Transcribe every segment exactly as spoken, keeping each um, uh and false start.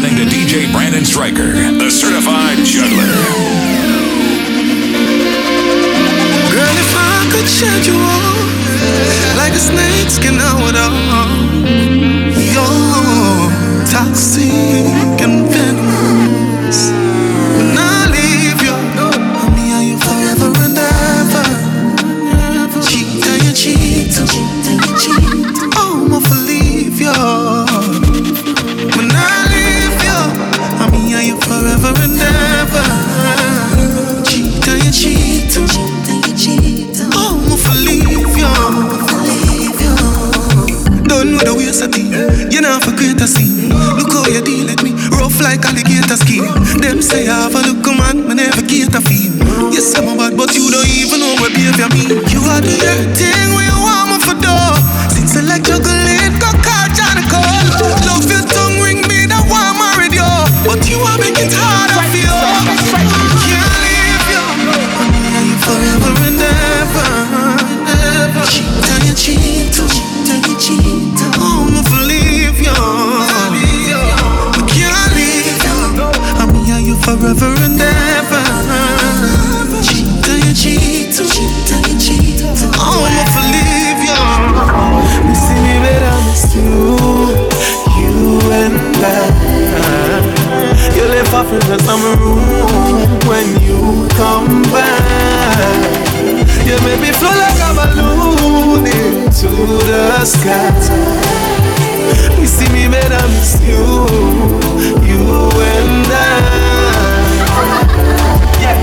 listening to D J Brandon Stryker, the certified juggler. Girl, if I could shed you all, like a snake's can know it all. You're toxic and venomous. When I leave you, I'll be on you forever and ever. Cheat on your cheat, oh, I'm gonna leave you. Forever and ever. Cheat on your cheat, oh, I'm gonna leave you. Don't know the ways of thing. You're not for greater scene. Look how you deal with me, rough like alligator skin. Them say I have a look, man, me never get a feel. You say my bad, but you don't even know what behavior mean. You are the thing when you want me for door. Since I like juggling, go catch and call. Love your tongue ring me, that one married you. But you are making it hard to feel. I can't leave you. I need you forever and ever. Ever. Cheat on your cheat, cheat on your cheat. Oh, I'm gonna leave you. I can't leave you. I need you forever and ever. Cheat on your cheat, cheat on your cheat. Oh, I'm gonna leave you. Missing me, but I miss you. You and I. You left off in the summer room when you come back. You made me flow like a balloon into the sky. You see me, man, I miss you, you and I. Yeah,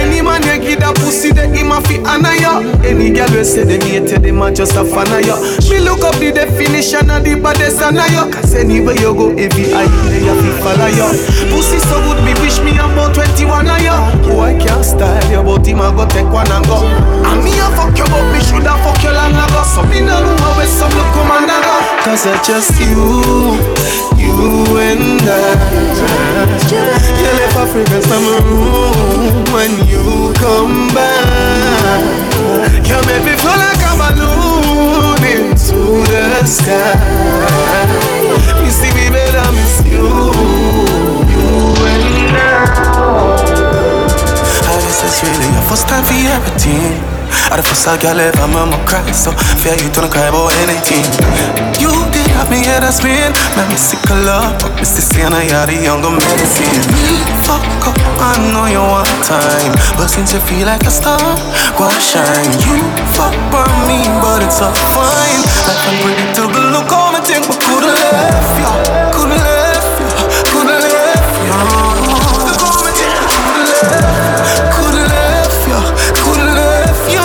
any man you give that pussy, they him a fi honor you. Any girl we say they hated, them a just a fan of you. Me look up the definition of the baddest and of you. Cause anywhere you go, every eye they a fi follow you. Pussy so good, me wish me about twenty-one of you. Oh, I can't style you, but him a go take one and go. And me a fuck you, but me shoulda fuck you long ago. So me no know how we some look come and go. Cause I just you, you and I. You left a fragrance from my room when you come back. You make me feel like I'm a balloon into the sky. You see me, but I miss you, you and I. I guess it's really your first time for everything. I the first time y'all ever made me cry, so fear you don't cry about anything. You did have me head as spin, made me sick of love, but me still saying I had the younger medicine. Fuck up, I know you want time, but since you feel like a star, go shine. You fuck by me, but it's all fine. Like unpredictable, look on me, think we coulda left ya, coulda left ya, coulda left ya. Look on me, think we coulda left, coulda left ya, coulda left ya.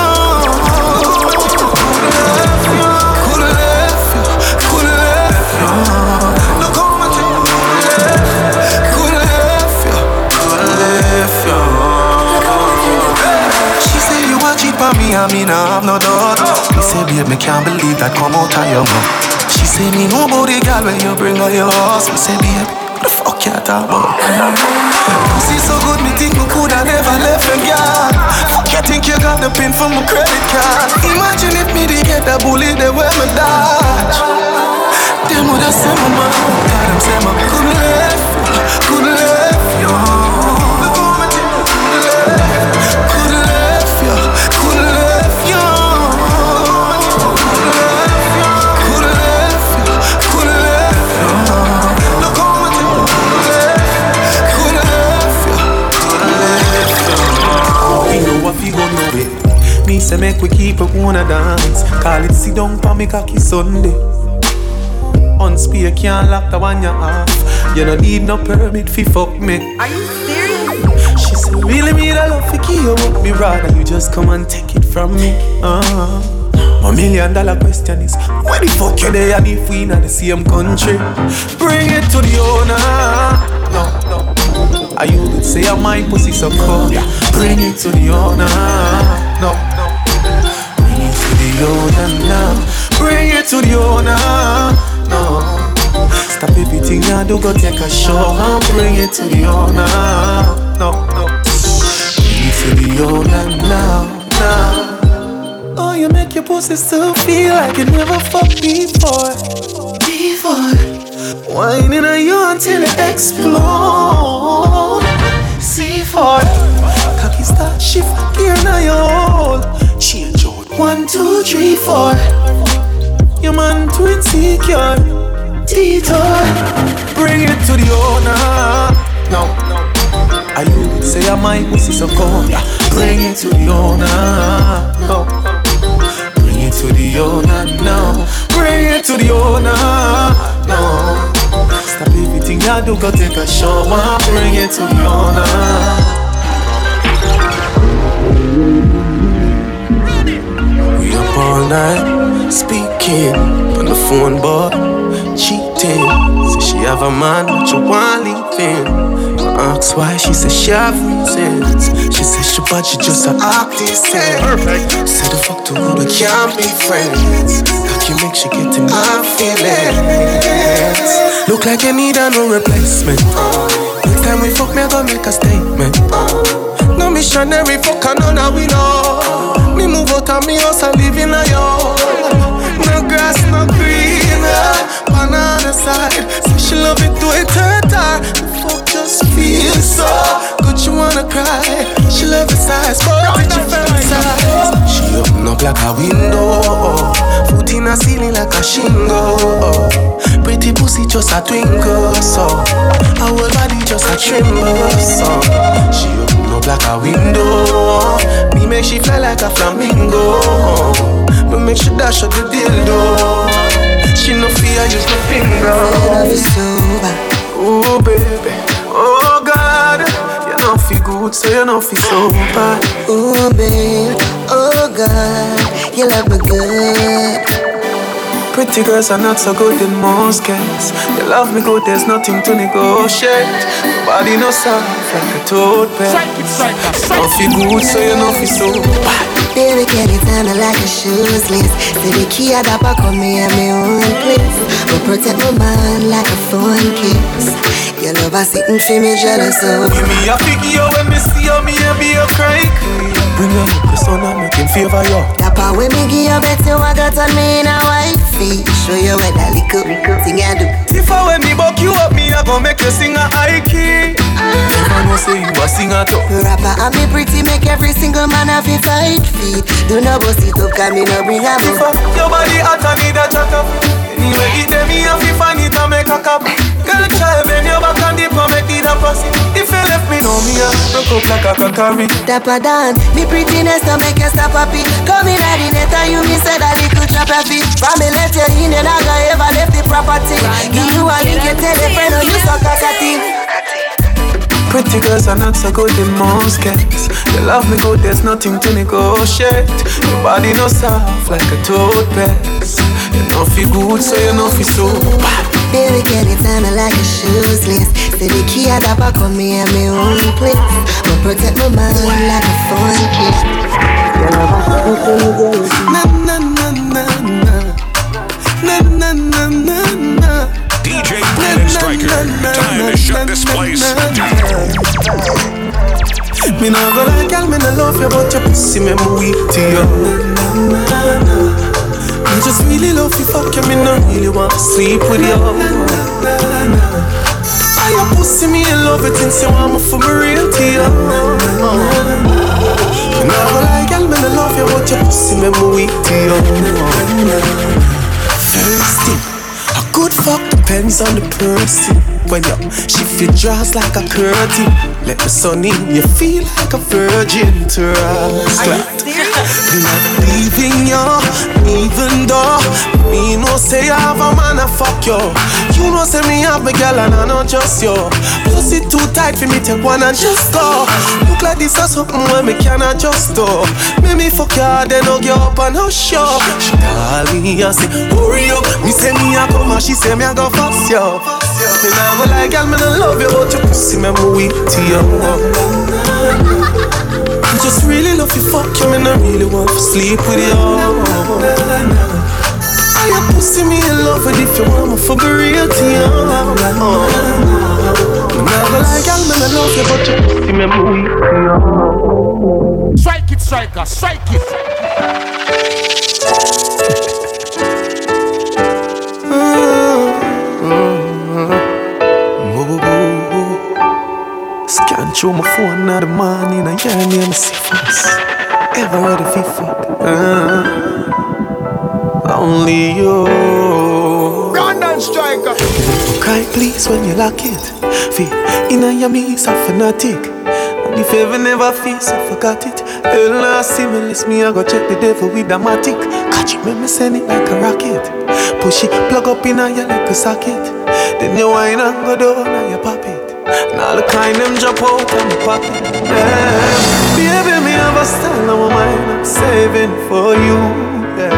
I mean, I have no doubt. He say, babe, me can't believe that come out of your mouth. She say, me know about the girl when you bring her your house. Me say, babe, what the fuck you talk about? Pussy so good, me think me coulda never left a girl. Fuck you think you got the pin from my credit card. Imagine if me did get that bully, they wear me dodge. Them woulda said my mouth, God, them say my coulda left, coulda left, yo. Me say make we keep up wanna dance. Call it sit down for me cocky Sunday. On speed can't lock the one you off. You don't need no permit fi fuck me. Are you serious? She say really me the love fi give you up. Me rather you just come and take it from me. Uh-huh. My million dollar question is where the fuck you there and if we not the same country? Bring it to the owner. No, no. Are you could say oh, my pussy so cold? Bring it to the owner. No, no. Bring it to the owner now. Bring it to the owner. No. Stop everything I do, go take a show and bring it to the owner. No, no. Bring it to the owner now, now. Oh, you make your pussy still feel like you never fucked before. Before. Whining on you until it explode. See for cocky start shift gear now you hold. Change out one, two, three, four. Your man too insecure. Tito, bring it to the owner. No, are you say I might pussy so cold? Yeah. Bring it to the owner. No. To the owner now, bring it to the owner now. Stop everything I do, go take a shower. Bring it to the owner. We up all night, speaking on the phone, but cheating. Say she have a man, but you want leaving. I ask why, she says she have reasons. She says she bad, she just a artist. Perfect. Say the fuck to her, we can't be friends. How can you make she get in my feelings? Look like you need a no replacement. Next time we fuck, me I gon' make a statement. No missionary fuck, I know that we know. Me move out of me house and live in a yard. No grass, no green, banana side. Say she love it to it her time. Just feel so good, you wanna cry. She love his eyes, but she fantasize. She open up like a window, foot in a ceiling like a shingle. Pretty pussy just a twinkle, so our whole body just a tremble, so she open up like a window. Me make she fly like a flamingo, but make she dash out the dildo. She no fear, use no finger. I love you so bad. Oh baby. Oh God, you know feel good, so you know feel so bad. Oh babe, oh God, you love me good. Pretty girls are not so good in most cases. You love me good, there's nothing to negotiate. Nobody knows soft like a toad bed. You know feel good, so you know feel so bad. Baby, can you tell me like a shoes list? Say the key I got back on me and my own place. But protect my mind like a phone case. Your love is sitting for me jealous of. Give me a figure when me see you, me and be a cry. Bring your look, your son and make him favor you. That part when me give you better, I got on me in a wifey. Show you where that lick up, thing I do. If I when me buck you up, me I gon' make you sing a high key. Never know say you a singer too. Rapper and me pretty, make every single man have a fight feet. Do not bust it up, cause me no bring a move. If I, your body hot and need a jack up. Anyway, it tell me if you find it and make a cup. Girl, try bend your back and dip and make it a pussy. If you left me, no me I broke up like a kakari. Dapper Dan, me prettiness to make you stop happy. Come in at the net and you me said a little trap happy. From me left you in and I got ever left the property. Give you a link and tell a friend you suck at a team. Pretty girls are not so good in most cases. They love me good, there's nothing to negotiate. Your body no soft like a toothpaste. You know feel good, so you know feel so bad. Baby, get it on me like a shoes list. Say the key I got back on me and me own place. But protect my mind like a phone key. Na na na na na. Na na na na na. D J Brandon Stryker, time to shut this place down. Me no go like y'all, me no love you, but your pussy me weak to you. Na na na na. I just really love you, fuck you, me no really want to sleep with you. I your pussy me and love it since you want me for me real to you. You know I like y'all, me no love you, but your pussy me weak to you. Thirsty, a good fuck depends on the person. When you shift your jaws like a curtain, let the sun in, you feel like a virgin to us. You're not leaving you, even though me no say I have a man, I fuck you. You no say me have a girl and I know just you. Pussy too tight for me, take one and just go. Look like this is something where me can adjust to. Make me fuck you, then I'll get up and I'll show. She call me and say, hurry up. Me say me I come and she say me I go fuck you. Me now go like girl, me no love you, but your pussy me weak to you. Just really love you, fuck you, man, I really want to sleep with you. I your pussy me in love with if you want me for be real to you. Never like y'all, man, I love you, but your pussy me move. Strike it, striker, strike it. Mm-hmm. Show my phone, not the man in a year near my seafoods. Ever ready for food? Uh, only you. Brandon Stryker. Cry please when you lock it. Feel in a yummy, it's a fanatic. And if ever never feels, I forgot it. The last time I list me, I go check the devil with a matic. Catch it, make me send it like a rocket. Push it, plug up in a year like a socket. Then you wine and go down and you pop it. And all the kind them jump out and pack it. Yeah. Baby, me have a style on my mind, I'm saving for you. Yeah.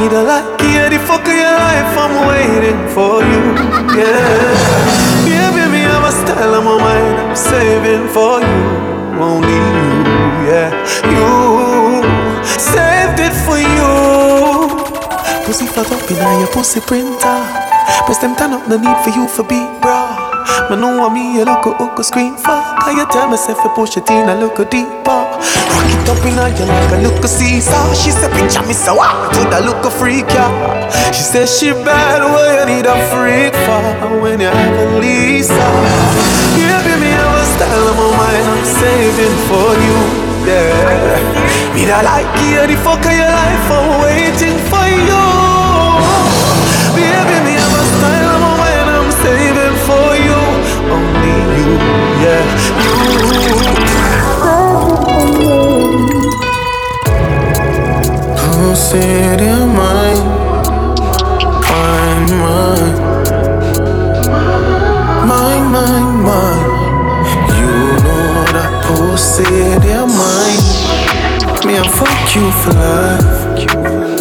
Need a light here, the fuck of your life, I'm waiting for you. Yeah. Baby, me have a style on my mind, I'm saving for you. Only you, yeah. You, saved it for you. Pussy flat up in your pussy printer. Press them turn up, no need for you for big bra. Man know me a look a scream for. Can you tell myself you push it in a look deeper? Rock it up in a you like a look a Caesar. She said bitch I miss a wow to the look a freak ya. Yeah. She said she bad what you need a freak for when you have a Lisa. Baby me have a style on my mind I'm saving for you. Yeah. Me da like you the fuck of your life I'm waiting for you. Baby me have a style on my mind I'm saving for you. Only you, yeah, you. Who said in mine, mine, mine, mine, mine, mine. You know that who said in mine. Me I fuck you for love.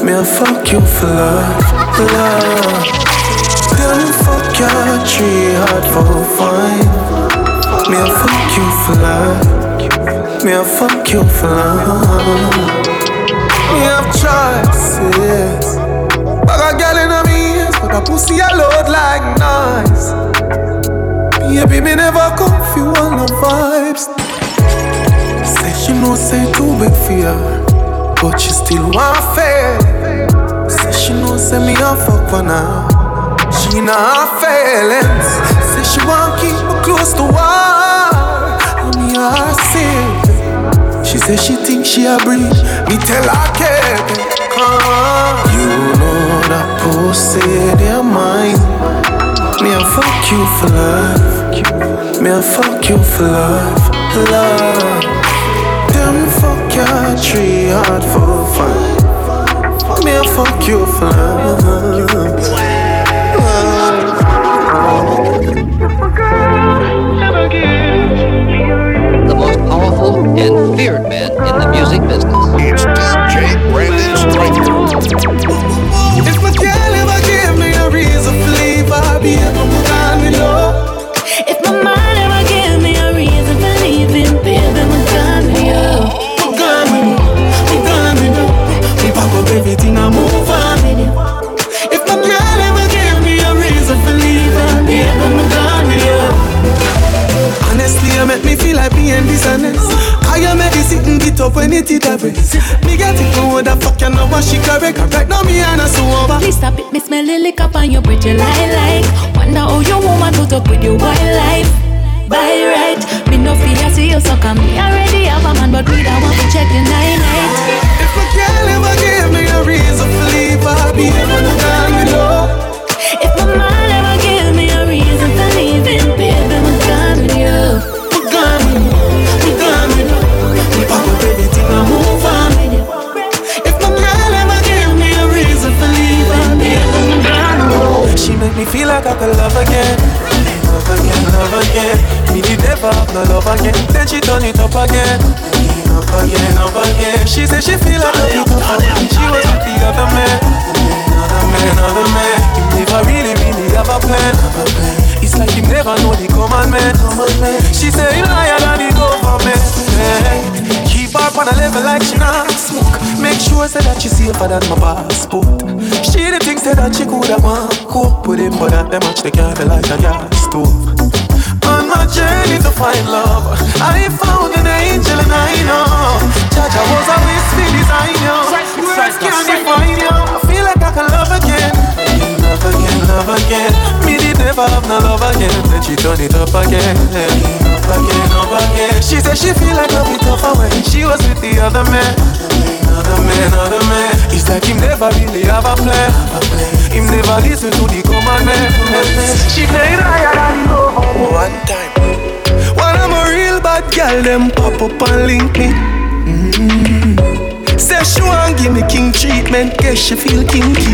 Me I fuck you for love, love. Don't fuck your tree hard for fine. Me I fuck you for love. Me I fuck you for love. Me have choices. But a girl in a me, but a pussy a load like knives. Baby me never come for you all no vibes. Say she no say too big fear, but she still want fair. Say she no say me a fuck for now. She not feelings. Say she won't keep me close to her. And me herself. She say she think she a breathe. Me tell her keep it. You know that pussy they're mine. Me a fuck you for love. Me a fuck you for love, love. Them fuck your tree hard for fun. Me a fuck you for love. The most powerful and feared man in the music business. It's D J Brandon Stryker. If my girl ever gave me a reason to leave, I'll be able to move on with love. If my mind ever gave me a reason for leaving, baby, we're gone with you. We're gone with you. We're gone with you. We pack up everything and move on with you. If my girl ever gave me a reason for leaving, baby, we're gone with you. Honestly, you make me feel like being dishonest. How you make me sit and get up when it did a breeze? Me got it for what the fuck you know what she correct. Right now me and I so over. Please stop it, me smell the lick up on your bridge, you lie like. Wonder how your woman put up with your wildlife. By right, me no fear see you so come. Me already have a man but we don't want to check your night night. If a girl ever gave me a reason to leave, I'll be able to down below. If my man ever gave me a reason to leave in bed, make me feel like I could love again. Love again, love again. Me did never have no love again. Then she done it up again. Up again, up again. She said she feel like a people again. She was with the other man. Other man, other man. You never really, really have a plan. It's like you never know the commandment. She said you liar than the government. Keep her on a level like she not smoke. Make sure say that she safer than my passport. She the thing said that she could have won. Cope with him, but that they match the candle like a gas stove. On my journey to find love, I found an angel and I know Jaja was always the designer. Words can't define you. I feel like I can love again. Love again, love again. Me did never have no love again. Then she turn it up again. Up again, up She said she feel like I'll be tougher when she was with the other man. Other man, other man. It's like him never really have a plan. Him never listen to the commandment. She played higher than the low. One time, when I'm a real bad girl, them pop up and link me. Mm-hmm. Say she won't give me king treatment, guess she feel kinky.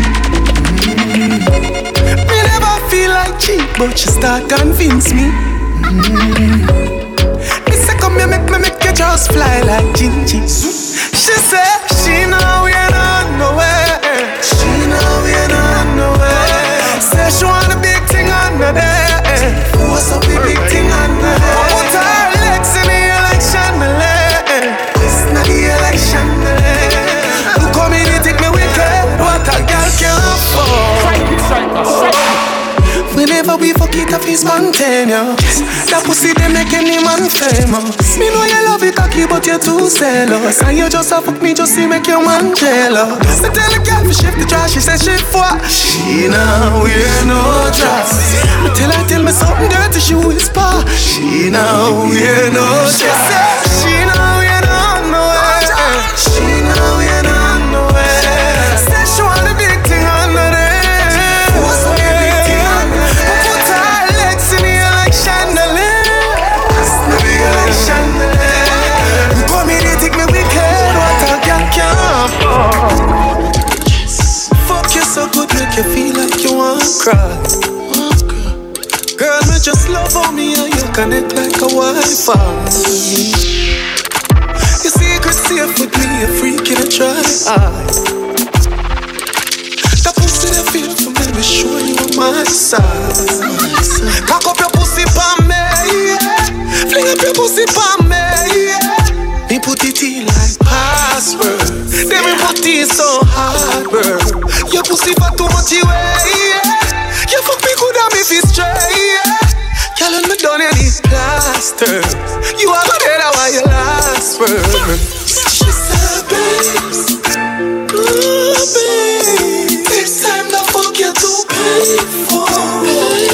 Mm-hmm. Me never feel like cheap, but she start convince me. Mm-hmm. Me make me make your jaws fly like Gingy. She said she know we ain't on nowhere. She know we ain't on nowhere. Said she want a big thing under there. What's up with big thing under there? Put her legs in the election, my leg. It's not the election, my leg. Who come in and take me wicked? What a girl can for? Oh. Whenever we fuck it up, it's spontaneous. That pussy, they make any man famous. Me know you love it cocky, but you're too zealous. And you just a fuck me just to make your man jealous. I tell a girl to shift the trash, she said shift what? She now wear no trust. I tell her, tell me something dirty, she whisper. She now wear no trust. She said she now wear no no way. She now wear no no way. Said she want a big thing under there. Fuck you so good, make you feel like you wanna cry. Girl, me just love on me and you connect like a Wi-Fi. Your secret's safe with me, a freak in a dry eye. That pussy that feel for me, be sure you on my side. Cock up your pussy for me, yeah. Fling up your pussy for me, yeah. Me put it in like password. They me put it so hard, girl. Your pussy for too much away, yeah. You fuck me good and me feel straight, yeah. Girl, and me done in this plaster. You are good at why you last, girl. She said, babes, ooh, babe, next time the fuck you too painful,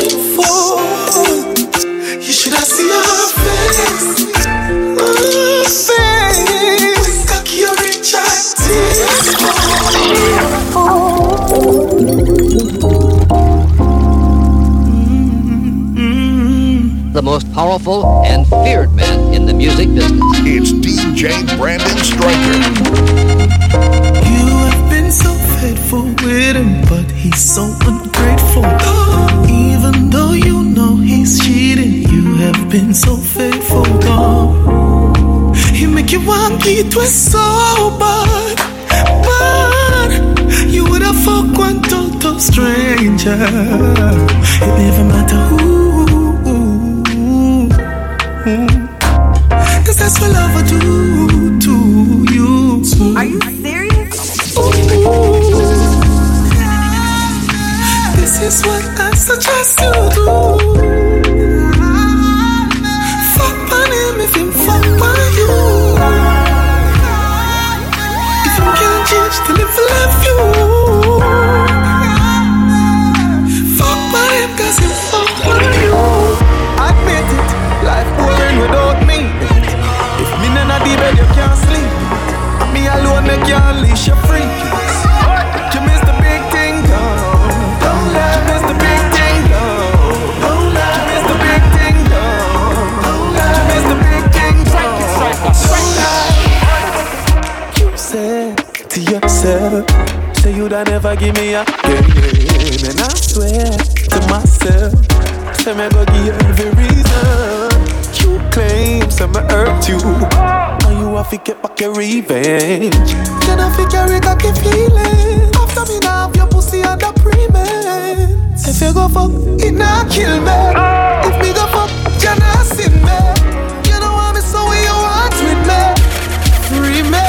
painful. You should have seen her face, her face. The most powerful and feared man in the music business. It's D J Brandon Stryker. You have been so faithful with him, but he's so ungrateful. Oh, even though you know he's cheating, you have been so faithful. Oh, he make you want to eat with so bad. You would have fucked one total stranger. It never matter who. Cause that's what love will do to you. Are you serious? Ooh. This is what I suggest you do. Fuck by him if him fuck by you. Change to live for love you. Fuck by him cause he fuck by you. Admit it, life boring without me. If me none the bed you can't sleep, me alone make you unleash your freak. You miss the big thing, girl. Don't let miss the big thing, girl. Don't let you miss the big thing, girl. Don't let you miss the big thing, girl. You said to yourself, say you'd never give me a game. And I swear to myself, say me go give you every reason. You claim some hurt you, and you have to get back your revenge. Then I figure it out, keep feeling. After me now, your pussy and the pre-med. If you go fuck, it not kill me. If me go fuck, you're not sin me. You know I'm so you want with me. Free me.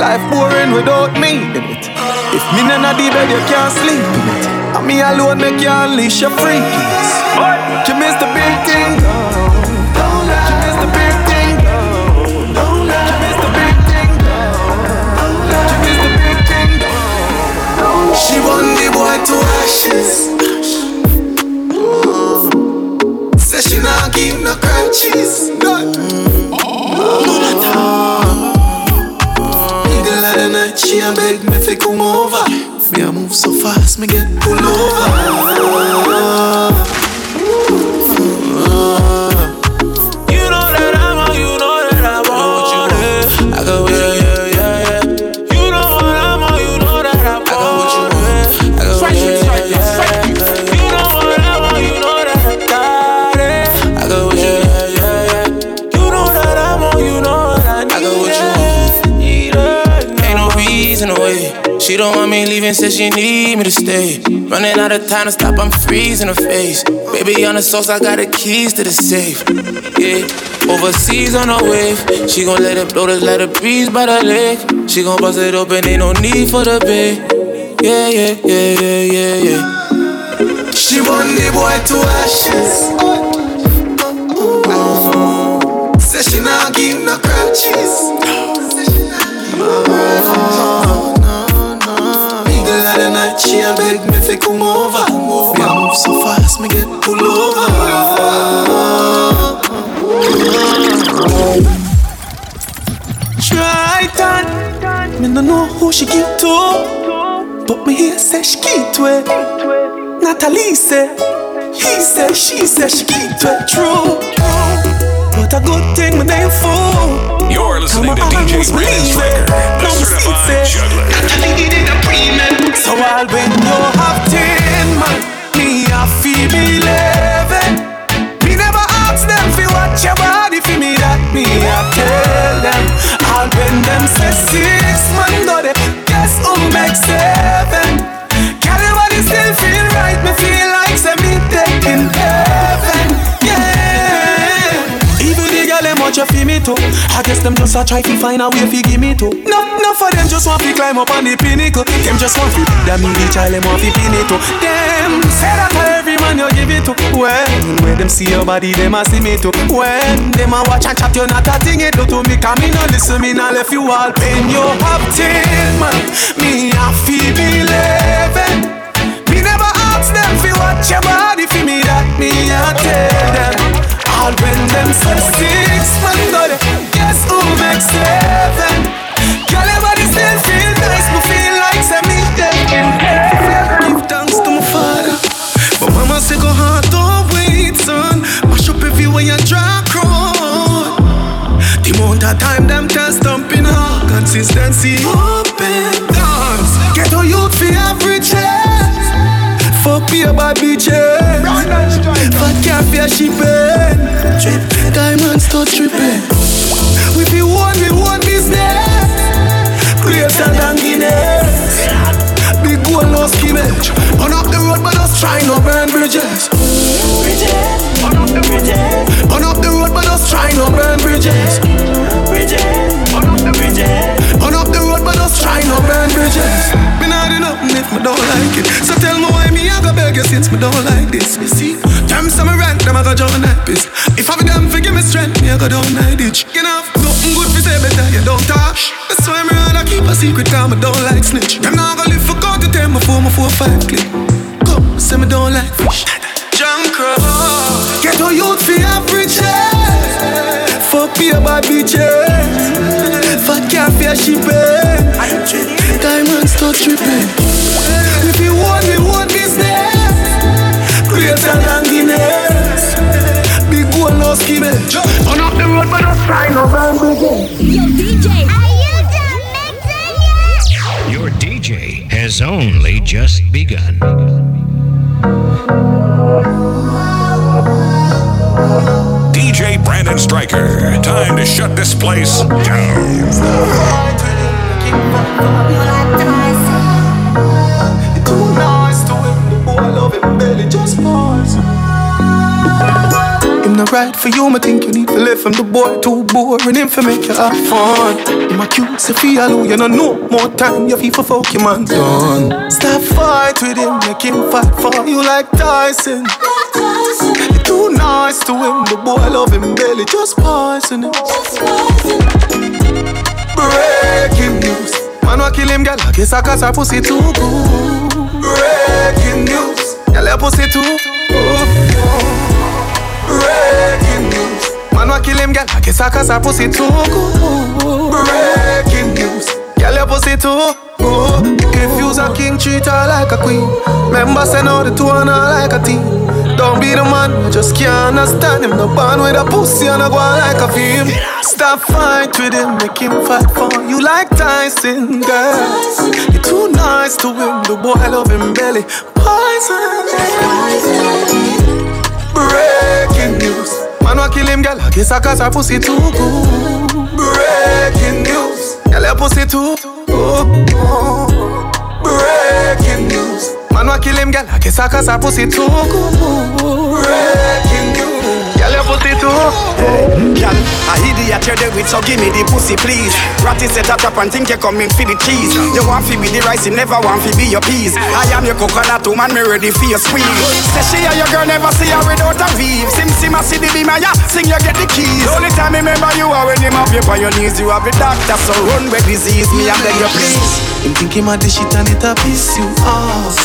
Life boring without me in it. If me none of the bed you can't sleep in it, and me alone make you unleash your freakies. You miss the big thing, girl. Don't lie. You miss the big thing, girl. Don't lie. You miss the big thing, girl. ashes. Mm. Say she not give no crunchies. None. Mm. Oh. Middle of the night she a beg me fi come over. Me a move so fast me get pulled over. Mm. You know that I'm on, you know that I want it. I go with you. She don't want me leaving, says she need me to stay. Running out of time to stop, I'm freezing her face. Baby on the sauce, I got the keys to the safe. Yeah, overseas on a wave. She gon' let it blow, just let it breeze by the lake. She gon' bust it open, ain't no need for the bait. Yeah, yeah, yeah, yeah, yeah, yeah. She want the boy to ashes. Ooh. Said she not give no crutches. Oh. She a beg me fi come over. Me a move so fast, me get pulled over. Triton, me no know who she give to, but me hear say she give to it. Natalie say, he say, she say she give to it. True, but a good thing me ain't fool. You're listening to D J Brandon Stryker, the certified juggler. Natalie did a premium. So I'll be no ten man. Me a feel me living. Me never ask them fi watch your body fi me that me a tell them. I'll bend them say six man though they guess who make seven. Can your body still feel right? Me feel like some me dead in heaven. Yeah. Even the girl them watch you fi me too. I guess them just a try to find a way fi give me too. No. For them just want to climb up on the pinnacle. Them just want to that me the child them want to pin it to. Them say that for every man you give it to. When, when them see your body them a see me too. When them a watch and chat you not a thing it do to me. Cause me no listen me no left you all pain. You have ten man. Me a feel eleven. Me never ask them fi watch your body fi me that me a tell them. All when them say six man do they guess who makes seven. Girl, everybody still feel nice, but feel like some me taking. Give thanks to my father. But mama say go hard, don't wait, son. Mash up everywhere you drop crowd. The amount of time them test dumping out. Consistency, open dance. Get all youth for every chance. Fuck me about bitches. Fuck your fear, she pain. Diamonds start tripping. We be one, we one business. Grapes and Guinness. Big gold no skimmage. On up the road but us trying to burn bridges. Bridges. On up the bridges. On up the road but us trying to burn bridges. Bridges. On up the bridges. On up the road but us trying to burn bridges. Me not do nothing if me don't like it. So tell me why me I go beg you since me don't like this. Me see, them some me rank, them I go join that piss. If I be them forgive me strength, me I go down my ditch. You know, nothing good for say better you don't touch. That's why me rather keep a secret cause me don't like snitch. Them not gonna live for God to tell me for my four five clip. Come, say me don't like fish. Junk roll. Get all youth for every chance. Fuck me about bitches. Fat can't fear she pay. Diamonds start tripping. If you want, we want business. Grapes and Guinness. Big gold no skimmage. On up the road but just trying to run bridges. Yo D J, I- Your D J has only just begun. D J Brandon Stryker, time to shut this place down. I'm not right for you, I think you need to live. I'm the boy too boring, him for make you have fun. I'm a cute, so feel low, you don't know more time. You feel for fuck your man done. Stop fight with him, make him fight for you like Tyson. You're too nice to him, the boy love him barely, just poison him. Breaking news, man wa kill him, girl, I guess I got her pussy too good. Breaking news. Y'a l'air pour c'est tout. Breaking news. Manoua qui l'aime, gars, que ça casse pour c'est tout. Breaking news. Y'a l'air pour c'est tout. If you's a king, treat her like a queen. Members say now the two and her like a team. Don't be the man, I just can't understand him. No band with a pussy and I go like a film. Stop fight with him, make him fight for you like Tyson, girl. You're too nice to him, the boy love him belly. Poison, poison. Breaking news. Man wa kill him, girl, I guess I cause her pussy too good. Breaking news. Girl, her pussy too. Breaking news. Man wa kill him, girl, I guess I cause her pussy too good. Breaking news. Girl, I idiot you're there with, so give me the pussy please. Ratty set a trap and think you come in for the cheese. You want fi be the rice, you never want fi be your peas. I am your coconut woman, me ready for your squeeze. Say she and your girl never see her without a weave. Sim sim a see the beam and ya sing you get the keys. The only time I remember you are when you map you on your knees. You have a doctor, so run with disease, me and then you please. Him think him a dish it and it a piss you off.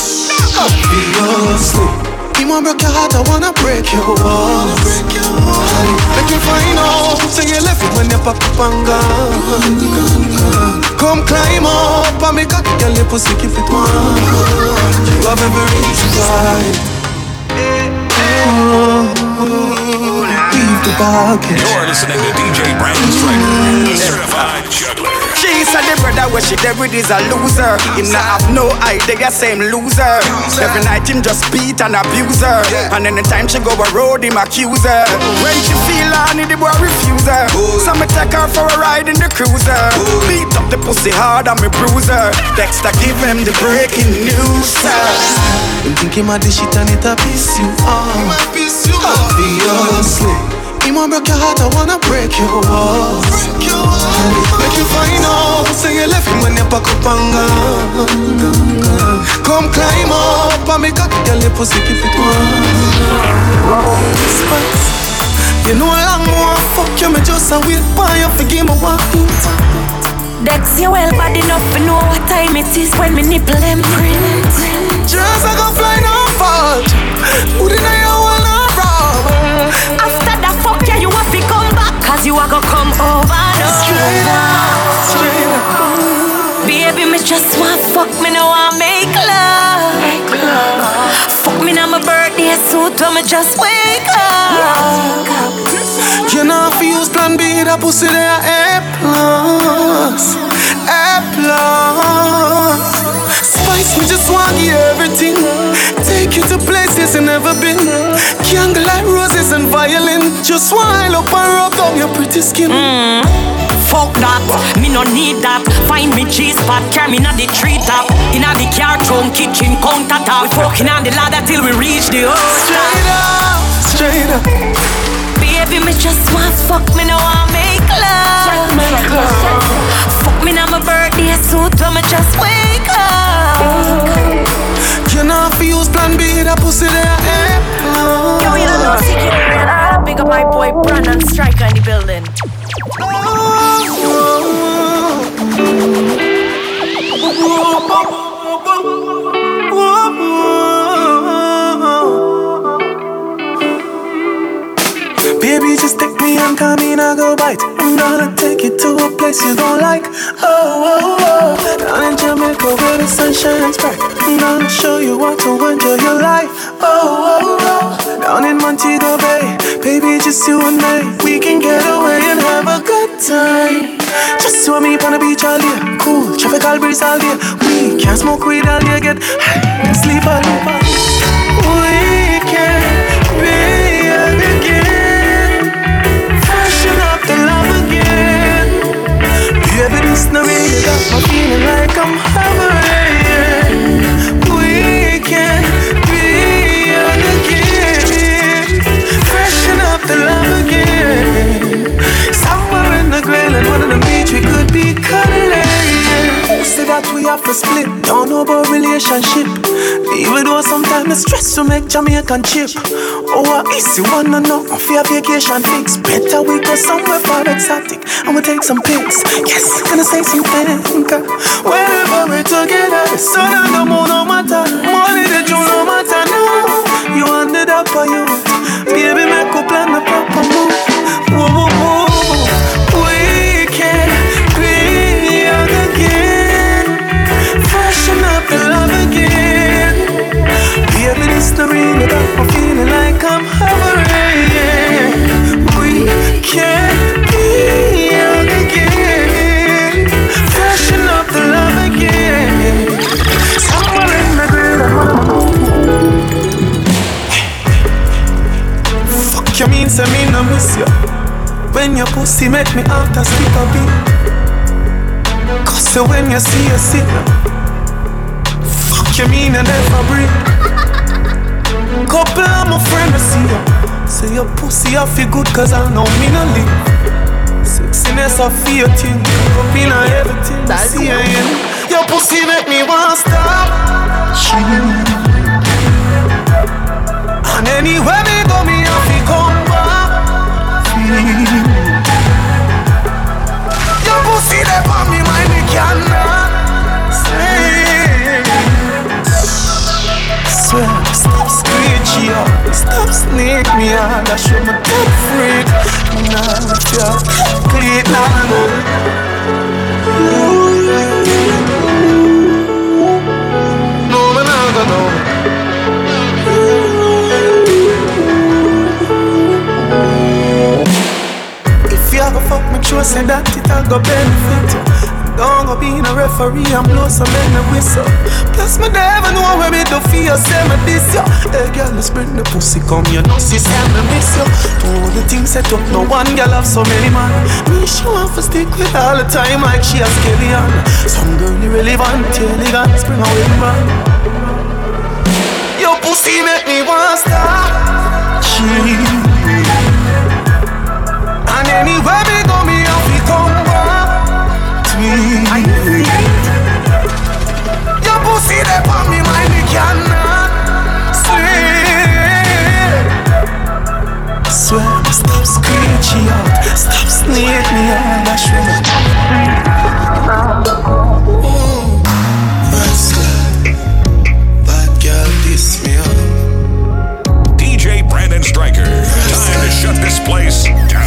Obviously he want break your heart, I wanna break your walls. Make you find out, say you left it when you pop up and gone. Come climb up and make a girl your pussy if it want. You have every reason right. Oh, leave the baggage. You're listening to D J Brandon Stryker, the certified juggler. She said the brother where she there with is a loser. Him not have no idea, same loser. Every night him just beat and abuse her. And anytime she go a road, him accuse her. When she feel honey, the boy refuse her. So me take her for a ride in the cruiser. Beat up the pussy hard and me bruise her. Dexter give him the breaking news, sir. Him think him a dish it and it a piss you off. Obviously he want break your heart, I wanna break your walls. Break your walls. Make you find out, say you left him when you pack up and go. Come climb up and make a girl your pussy if it wants. You know I'm more fuck you, me just a wait for you for give me one. Dex, you well bad enough to know what time it is when me nipple them print. Just a go fly now, fault. Who deny you all now, rob? Yeah, you have to come back, cause you are gonna come over now. Straight up, straight up. Baby, me just want fuck, me now I make love. Make love. Fuck me now my birthday suit, but me just wake up. You know if you use plan B, that pussy they are A plus, A plus. Spice, me just want you everything. Take you to places you never been. Young like roses and violin. Just wild up and rub down your pretty skin. Mm, fuck that, me no need that. Find me cheese pot, carry me na the tree top. Inna the car trunk, kitchen counter top. We fucking on the ladder till we reach the hood. Straight up, straight up. Baby, me just want fuck, me no want make love. Make love. Fuck me na my birthday suit, but me just wake up. You know if you use plan B, that pussy there. Yo, you don't know secret. I'll pick up my boy Brandon Stryker in the building. Baby, just take me and come in, I go bite. I'm gonna take you to a place you don't like. Oh, oh, oh. Down in Jamaica where the sun shines bright. I'm gonna show you what to enjoy your life. Oh, oh, oh. Down in Montego Bay, baby, just you and I. We can get away and have a good time. Just swim me on the beach all day. Cool, tropical breeze all day. We can smoke weed all day, get high and sleep all day. We can be young again. Freshen up the love again. Baby, this no really got me feeling like I'm hovering. We can be again, freshen up the love again. Somewhere in the Greyland, one of the beach we could be cuddling. Say that we have to split, don't know about relationship. Even though sometimes the stress to make Jamaican cheap. Oh, easy one and no fear vacation fix. Better we go somewhere far exotic and we take some pics. Yes, gonna say something. Wherever we're together, the sun and the moon no matter. Money the June no matter now. You ended up for you. Baby, make up plan the proper move. Whoa, whoa, whoa. We can be young again. Fashion up the love again. Baby, this the real about my feeling like I'm hovering. We can be young again. Fashion up the love again. Someone in the grave. Fuck you mean, say me no miss you. When your pussy make me out and sleep a bit. Cause so when you see you sit now, fuck you mean I never breathe. Couple of my friends see you. Say your pussy I feel good cause I know me no live. Sexiness I feel your thing. Up in everything you see you in. Your pussy make me wanna stop. And anywhere me go me I feel come back. Your pussy that on me, mind me cannot say. Swear, stop screeching up, stop snake me out. I show my dead freak. Now I feel clean and no, man, I don't know. I go fuck me true, say that it'll go benefit you. Don't go being a referee and blow some men a whistle. Plus me never know where me do feel, say me this you. Hey girl, let's bring the pussy come, you know she say me miss you. All the things set up, no one girl have so many man. Me she want to stick with all the time like she a skeleton. Some girl irrelevant, elegant, spring a wing man. Your pussy make me wanna stop. She and anywhere we go, me and we come back to me. Your pussy there on me, mind me cannot sleep. Swear, stop screeching out, stop sneaking me out, I swear. Oh, wrestler, bad girl diss me up. D J Brandon Stryker, time to shut this place down.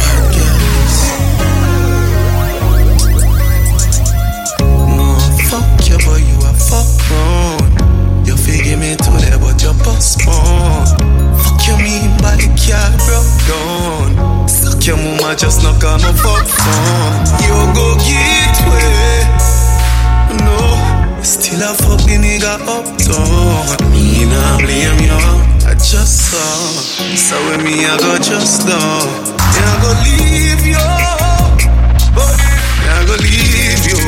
Fuck you mean by the car broke down. Suck your mama just knock on my fuck phone. You go get way. No, still a fuck the nigga uptown. Me nah blame you, I just saw. So with me I go just down. I go leave you, but I go leave you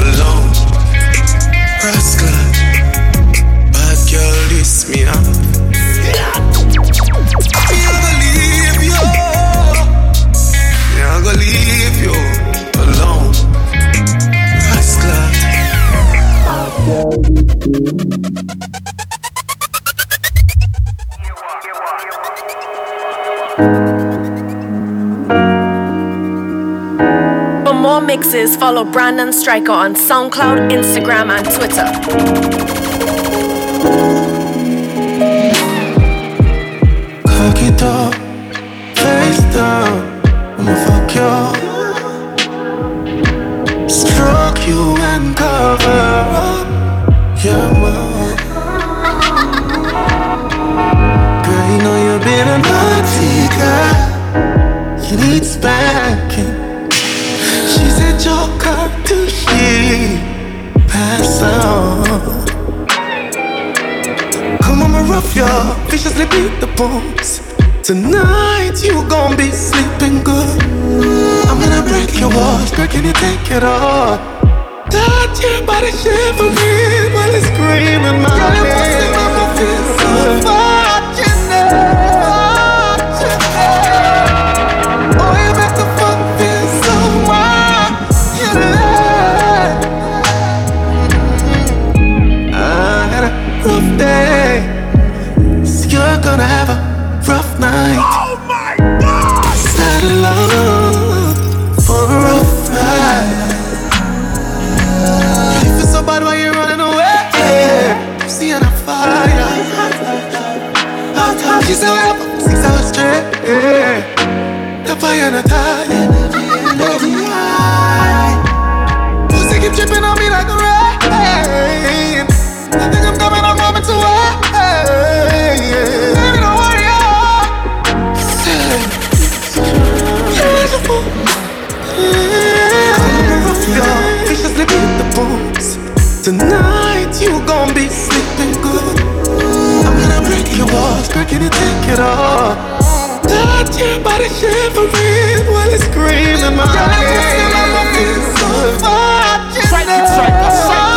alone. Rascal, girl, this me up. Yeah. Me I go leave you. Me I go leave you alone. Rascal. For more mixes, follow Brandon Stryker on SoundCloud, Instagram, and Twitter. Cock it up, face down, I'ma fuck you. Stroke you and cover up your mouth. Girl, you know you've been a naughty girl. You need spanking. She's a joker till she pass out. Rough ya, viciously beat the bones. Tonight you gon' be sleeping good. I'm gonna break your walls, girl, can you take it all? Touch your body shivering while it's screaming my name. Girl, your pussy make me feel so hot, you know. Oh, you make the fuck feel so hot, you know. I had a rough day. forever, six hours straight. The fire not die, energy high. Pussy keep dripping on me like a rain. I think I'm coming, I'm coming to her. Baby, don't worry, oh. You're just living in the bones. Tonight you gon' be sleeping good. I'm gonna break your walls, breaking it, take it all. Touch your body shivering while it's screaming my name. I'm gonna feel so far. Strike it, strike it, strike it.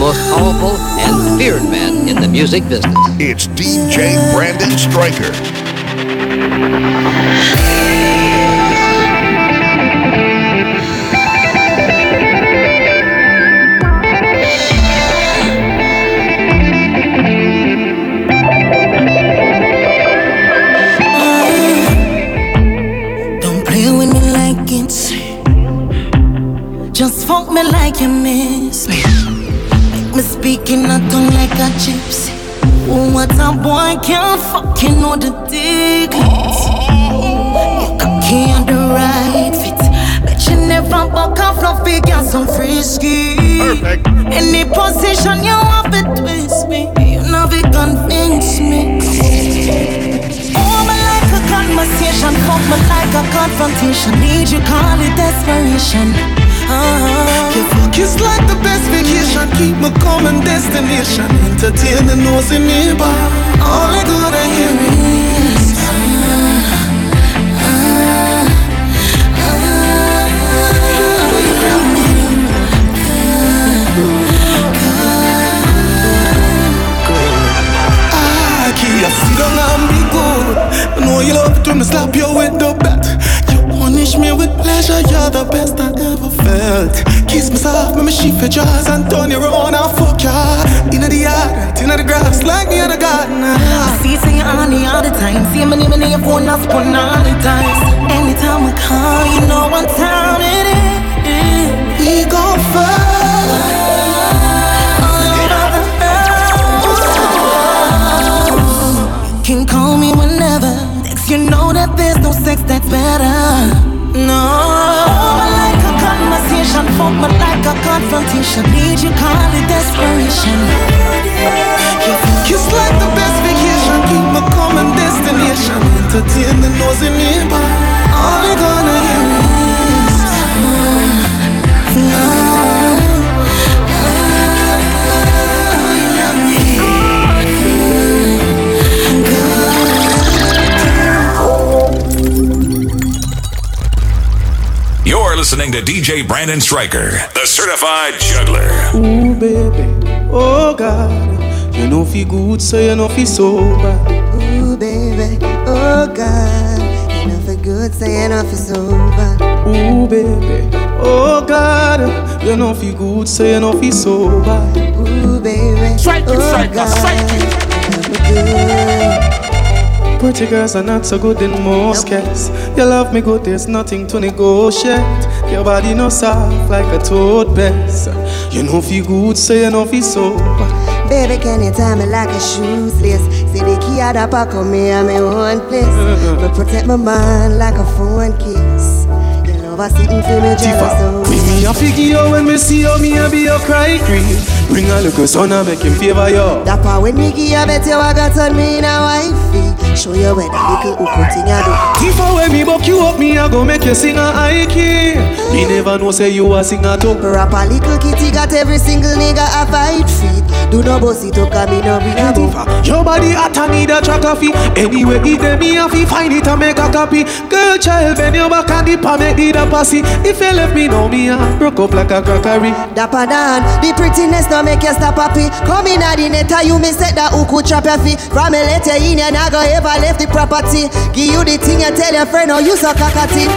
Most powerful and feared man in the music business. It's D J Brandon Stryker. Uh, don't play with me like it. Just fuck me like you miss me. Me speaking a tongue like a gypsy. Oh, what a boy can't fucking know the dignity. You cocky on the right fit. Bet you never buck off no figure, so frisky. Perfect. Any position you have it twist me. You know it convince me. Oh, me like a conversation. Fuck me like a confrontation. Need you call it desperation. Uh-huh. Your fuck is like the best vacation. Keep me coming destination. Entertain the nosy neighbor. All I gotta hear is ah, ah, ah, ah, ah. I can't sit down and be good. I know you love it when me slap you with the bat. Punish me with pleasure, you're the best I ever felt. Kiss me soft, make me sheep your jaws and turn your own and fuck ya. Inna the yard, inna the grass, like me in the garden. I see you say you're on the other time. See me name in your phone, I spun all the times. Anytime I call, you know what time it is. We go far. Can call me whenever. Next, you know that there's no sex that's better. No. Oh, I like a conversation, fuck me like a confrontation. Need you call it desperation. Kiss like the best vacation, keep me coming destination. Entertain the nosy neighbor. All you gonna hear is ah, ah. You're listening to D J Brandon Stryker, the certified juggler. Ooh, baby, oh God, you know fi good, so you know fi sober. Ooh, baby, oh God, you know fi good, so you know fi sober. Ooh, baby, oh God, you know fi good, so you know fi sober. Ooh, baby, strike it, strike it, strike it. Pretty girls are not so good in most cats. You love me good, there's nothing to negotiate. Your body no soft like a toad best. You know feel good, so you know feel sober. Baby, can you tie me like a shoes list? See the key out of pocket, me and my own place. But protect my mind like a phone kiss. You love us sitting for me jealous, so we me a figgy yo when me see you, me a be a cry cream. Bring a look at son and make him favor you. That part when me give you, bet you I got on me in a wifey. Show you where the little uko thing I do. If I when me buck you up, me I go make you sing a high key. Me never know say you a singer too. Rap a little kitty got every single nigga a fight feet. Do no boss it up cause me no be a boofer. Your body at a need a track of it. Anyway it dey me a fi find it and make a copy. Girl child bend your back and dip and make the da passy. If you left me now me a broke up like a crockery. Dapper down, the prettiness no make you stop happy. Come in a the netta you me set that uko trap your feet. From a letter in and I go never left the property. Give you the thing and tell your friend how you so cockatoo.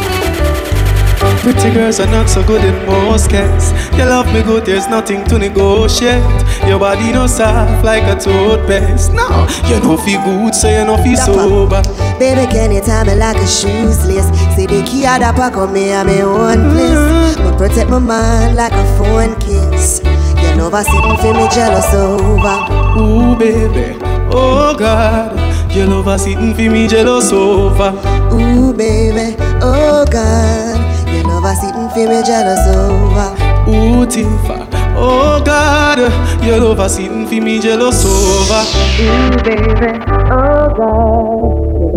Pretty girls are not so good in most cases. You love me good, there's nothing to negotiate. Your body no soft like a toothpaste. No, you no feel good, so you no feel sober. Baby, can you tie me like a shoelace? See the key out of pack on me, I'm in one place. But protect my mind like a phone kiss. You know I sitting for me jealous over. Ooh, baby, oh God. You love I sitting for me jealous over. Ooh, baby, oh God. Never sitting for me jealous over. Ooh, Tifa, oh God, you're never sitting for me jealous over. Ooh, baby, oh God.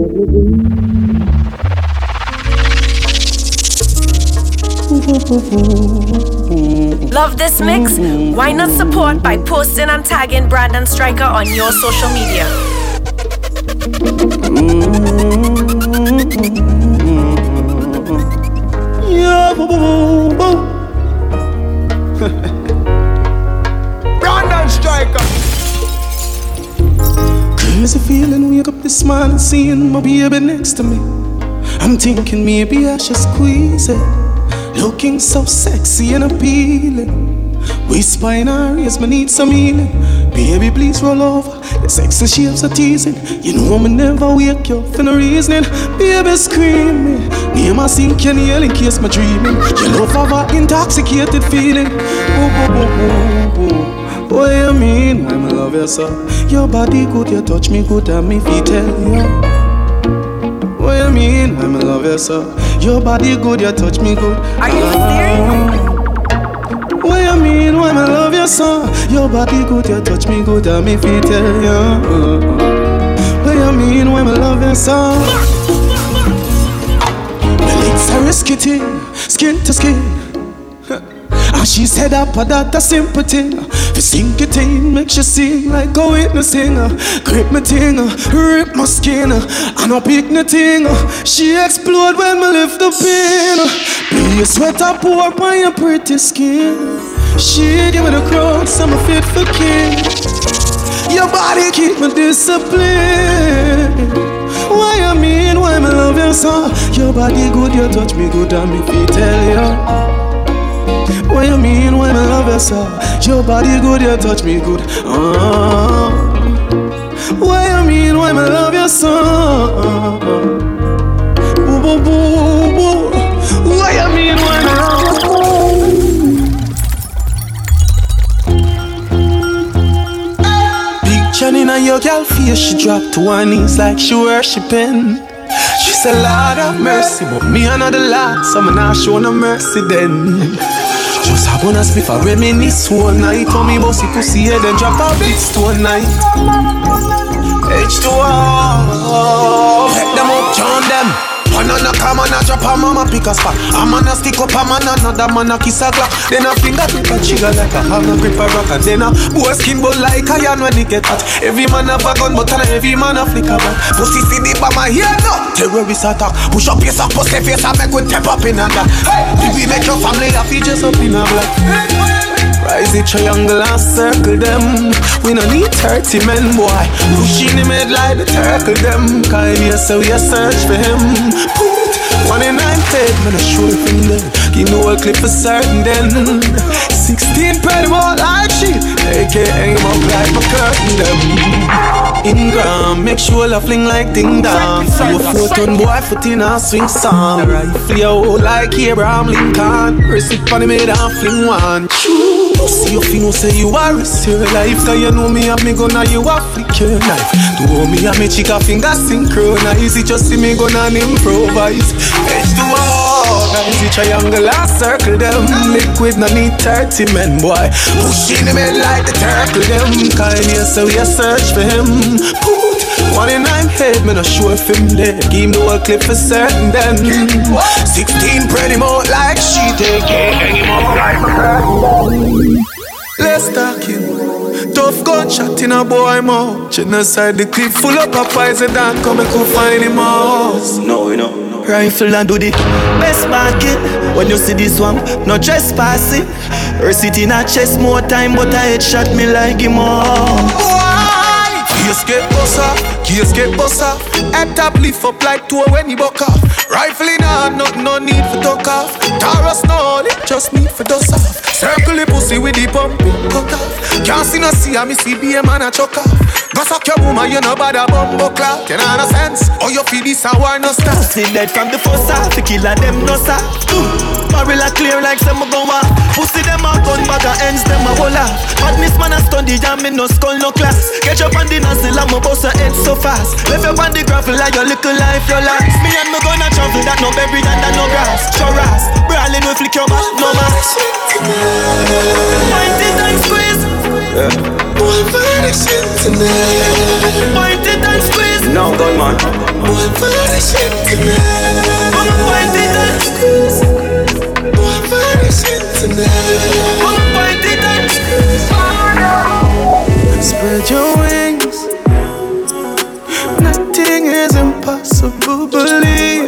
Love this mix? Why not support by posting and tagging Brandon Stryker on your social media? Mm-hmm. Yeah, boo, boo, boo, boo. Brandon Stryker. Crazy feeling, wake up this morning seeing my baby next to me. I'm thinking maybe I should squeeze it. Looking so sexy and appealing. Whisper in her ears, me need some healing. Baby, please roll over. The sexy shapes are teasing. You know me never wake you up for no reasoning. Baby screaming. Name I sink your nail in case my dreaming. You love have an intoxicated feeling. Ooh, ooh, ooh, ooh, ooh. What you mean when I love you so? Your body good, you touch me good and me feel tell you. What you mean when I love you so? Your body good, you touch me good. Are you serious? What you mean when I love you so? Your body good, you touch me good and me feel tell you. What you mean when I love you so? It's a risky thing, skin to skin. And she said up for that a simple thing. For sink it in, makes you sing like a witness thing. Grip my thing, rip my skin. And I pick nothing. She explode when I lift the pin. Please sweat up pour on your pretty skin. She give me the crown, so I'm a fit for king. Your body keep me disciplined. Why you mean why me love you so? Your body good, you touch me good and me feel tell you. Why you mean why me love you so? Your body good, you touch me good. Oh. Why you mean why me love you so? Boo boo boo boo. Why you mean why me love you so? Janina, your girl fears she dropped to her knees like she worshipping. She said, Lord have mercy, but me another lad, so me not show no mercy then. Just have one as if I reminisce one night. Tell me bossy pussy head and drop a bitch to a night. H two O, take them up, join them. One on a come and a drop a mama pick a spot. A man a stick up a man another man a kiss a glock. Then a finger grip a trigger like a hammer grip a rock. And then a boy skin bone like iron when it get hot. Every man have a gun but every man a flicker back. Pussy see the bomb a hear no terrorist attack. Push up your sock, push the face and make we tap up in a black. If we make your family a features up in a black. Rise the triangle and circle them. We no need thirty men boy. Pushing him head like the turtle them. Cause here so we a search for him. One in nine dead, man, I show you from them. Give me a clip for certain then. Sixteen pretty wall, I cheat. A K A my black, my curtain them. Ingram, make sure I fling like ding dong. You a floating boy, foot in a swing song. Rifle your hold like Abraham Lincoln. Receipt funny made and fling one. See your thing, say you are risk your life. Cause you know me and me gonna, you are flick your knife. Do me and me chica finger synchronize. It just see me gonna improvise. H two O, now is the triangle and circle them. Liquid no need thirty men boy. Pushing him in like the turtle them. Cause here so we search for him. One in nine head, me no sure if him dead. Give him the whole clip for certain then. Sixteen pretty more like she take him up like a. Let's talk him. Tough gunshot in a boy mouth. Genocide the clip full up of eyes and that come and go find him out. No, you know. Rifle and do the best market. When you see this one, no trespassing. Her sitting in her chest more time, but I headshot me like him out. Case get bossa, case get bossa. Head top lift up like two when he buck off. Rifle in hand, no, no need for duck off. Taurus no, it just need for dust off. Circle the pussy with the pumping, cock off. Can't see no see, I me see be a man a chuck off. Go suck your woman, you know bad a bumbo clock. You know no sense, or you feel this hour no stop. Pussy dead from the fossa, the killer them no stop. Barrel a clear like some a goa. Pussy them a gun bag a ends, them a wola. Madness man a study, jam me no skull no class. Get your on the nozzle and my boss a head so fast. Left up on the gravel like your little life your last. Me and me gonna travel that no baby and that no grass. Sure ass, brawling we flick your back, no mask. Point it and squeeze. One for the shit tonight. Point it and squeeze. No gun man. One for the shit tonight. Point it and squeeze. One for the shit tonight. Point it and squeeze. Spread your wings. Nothing is impossible, believe.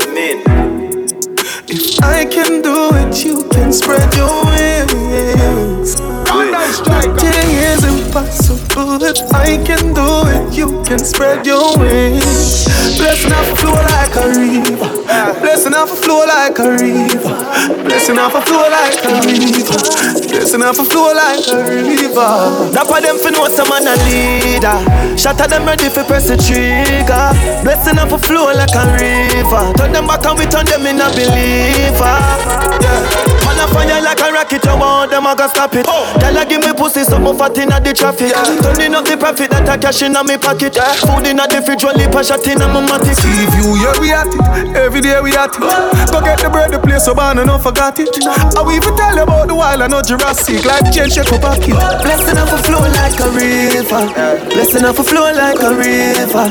If I can do it, you can spread your wings. Nothing is impossible. If I can do it, you can spread your wings. Blessing off a flow like a river. Blessing off a flow like a river. Blessing off a flow like a river. Listen up a flow like a river. Dapper them for know some man a leader. Shatter them ready for press the trigger. Blessing up a flow like a river. Turn them back and we turn them in a believer. Yeah. On a fire like a rocket, you want them I got stop it. Oh. Tell her give me pussy, some more fat inna the traffic. Yeah. Turning up the profit that I cash inna me pocket. Yeah. Food inna the fridge, only pass shot inna my matic. See you, yeah we at it, every day we at it. Go get the bread, the place so bad and I forgot it. I will even tell you about the while I know Jurassic. Like change your pocket. Blessing up a flow like a river. Blessing up a flow like a river.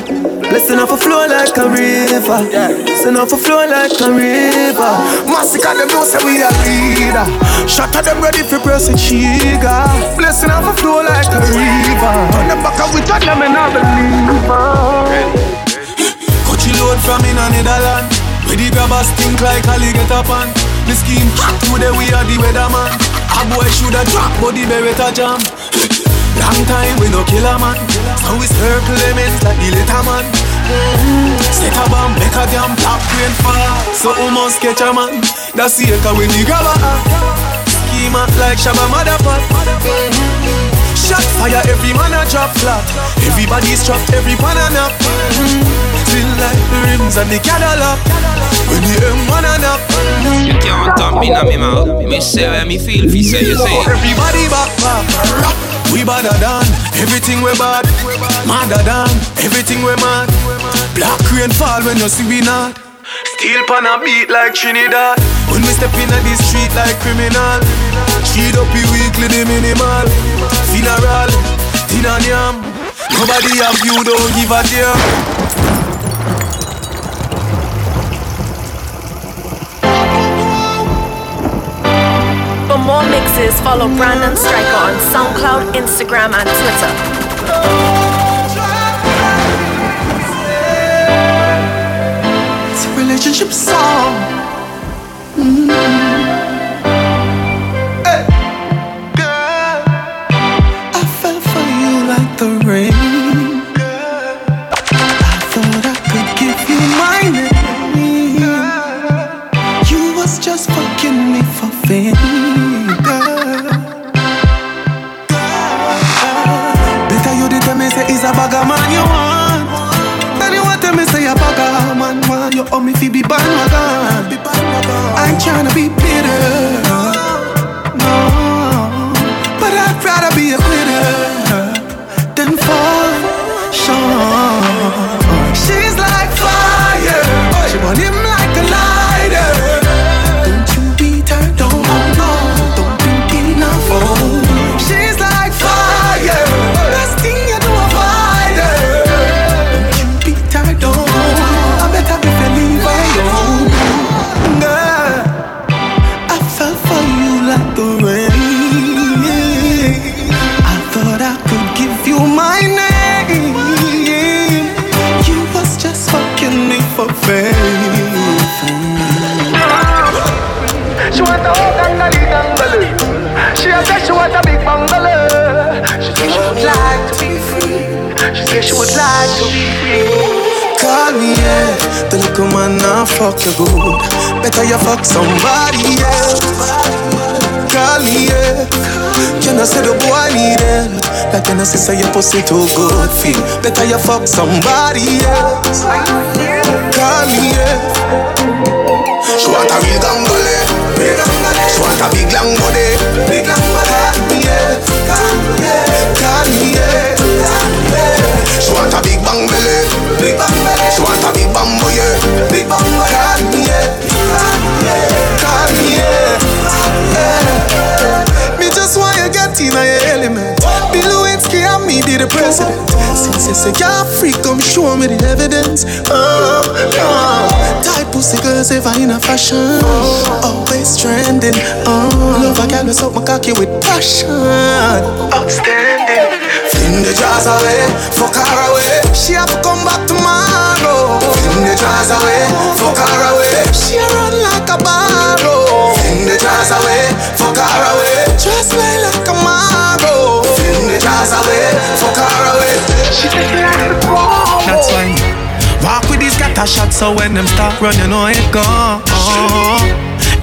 Blessing up a flow like a river. Blessing up a flow like a river. Massacre them don't say we a leader. Shatter them ready for press and trigger. Blessing up a flow like a river. On the back of we turn them and I believe. Cut you load from in a Netherland. Where the grabbers think like alligator pan. The scheme hot today we are the weatherman. A boy shoulda drop, but the beretta jam. Long time we no kill a man. Now we circle them ends like the little man. Set a bomb, make a damn black rain fall. So we must catch a man. That's the echo when the grabber act. Schema like Shabba Motherfuck. Shot fire, every man a drop flat. Everybody's trapped, every pan a nap. Still like the rims and the Cadillac. When the M one a nap. You can't tap me in my mouth. Me say where me feel, fi say you say. Everybody back, back, rock. We badder than everything we bad. Madder than everything we mad. Black rain fall when you see we not. Steel pan a beat like Trinidad. When we step in the street like criminal. Sheet up the weekly, the minimal. Funeral, tin and yam. Nobody have you, don't give a damn. More mixes, follow Brandon Stryker on SoundCloud, Instagram, and Twitter. It's a relationship song. Mm-hmm. Hey. Girl, I fell for you like the rain. Girl, I thought I could give you my name. Girl, you was just fucking me for fame. A bagger man you want. Then you want to me say a bagger man want. You owe me fi be bandwagon. I ain't tryna be bitter, no. But I'd rather be a glitter than fall, sure. She's like fire. She want him like a lighter. Don't you beat her, don't, no. Don't be enough, oh. She's like fire. me, yeah. The little man now fuck your good. Better you fuck somebody else. Call me, yeah. Can I say the boy need help? Like can I say say your pussy too good feel? Better you fuck somebody else. Call me, yeah. She want a real gangole. She want a big long body. Big long body, yeah. Call me, yeah. She want a big bang belly, big bang belly. She want a big bamboo, yeah, big bamboo. Call me, yeah, call me, yeah. Me just want you get in your element. Bill Lewinsky and me be the president. Since you say you're freak, come show me the evidence. Oh, oh. Type pussy girls ever in a fashion, always trending. Oh, love a girl who's up my cocky with passion, outstanding. Fling the jars away, fuck her away. She have to come back tomorrow. Fling the jars away, fuck her away. She run like a barrow. Fling the jars away, fuck her away. Just play like a marrow. Fling the jars away, fuck her away. She take me out of the ball. That's why walk with these scatter shots, so when them start run, you know it gone.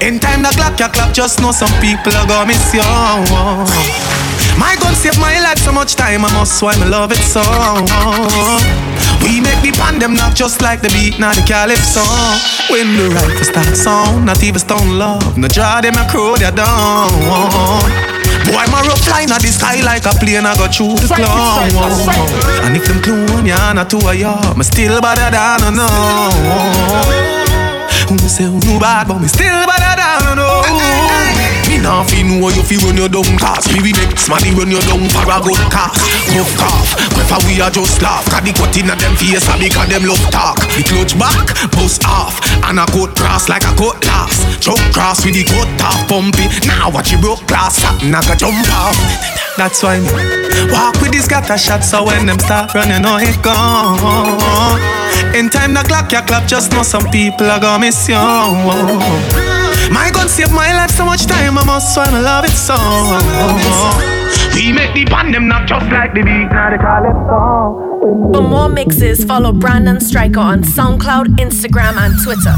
In time the clock, your clock, just know some people are gonna miss you. My gun saved my life so much time, I must why me love it so. We make the pandem knock just like the beat, not the calypso. When the right for start song, not even stone love. No draw them a crow, they're down. Boy, my rope flying at the sky like a plane, I go through the clown. And if them clone, yeah, not two of y'all, me still better than I know. Who say who do bad, but me still better than I know. Me nah fi know you fi run your dumb cast. We next money run your dumb paragon cast. Rough cough, prefer we are just laugh. Cause the cut inna them face and because them love talk. The clutch back, bust off. And a coat cross like a coat lass. Chuck cross with the coat off pumpy. Now nah, watch you broke class, satin like a jump off. That's why me walk with these scatter shots. So when them start running on it gone. In time the clock ya clap, just know some people are gonna miss you. My gun saved my life so much time, I must wanna love it so. We make the pandem not just like the beat, now they call it so. For more mixes, follow Brandon Stryker on SoundCloud, Instagram and Twitter.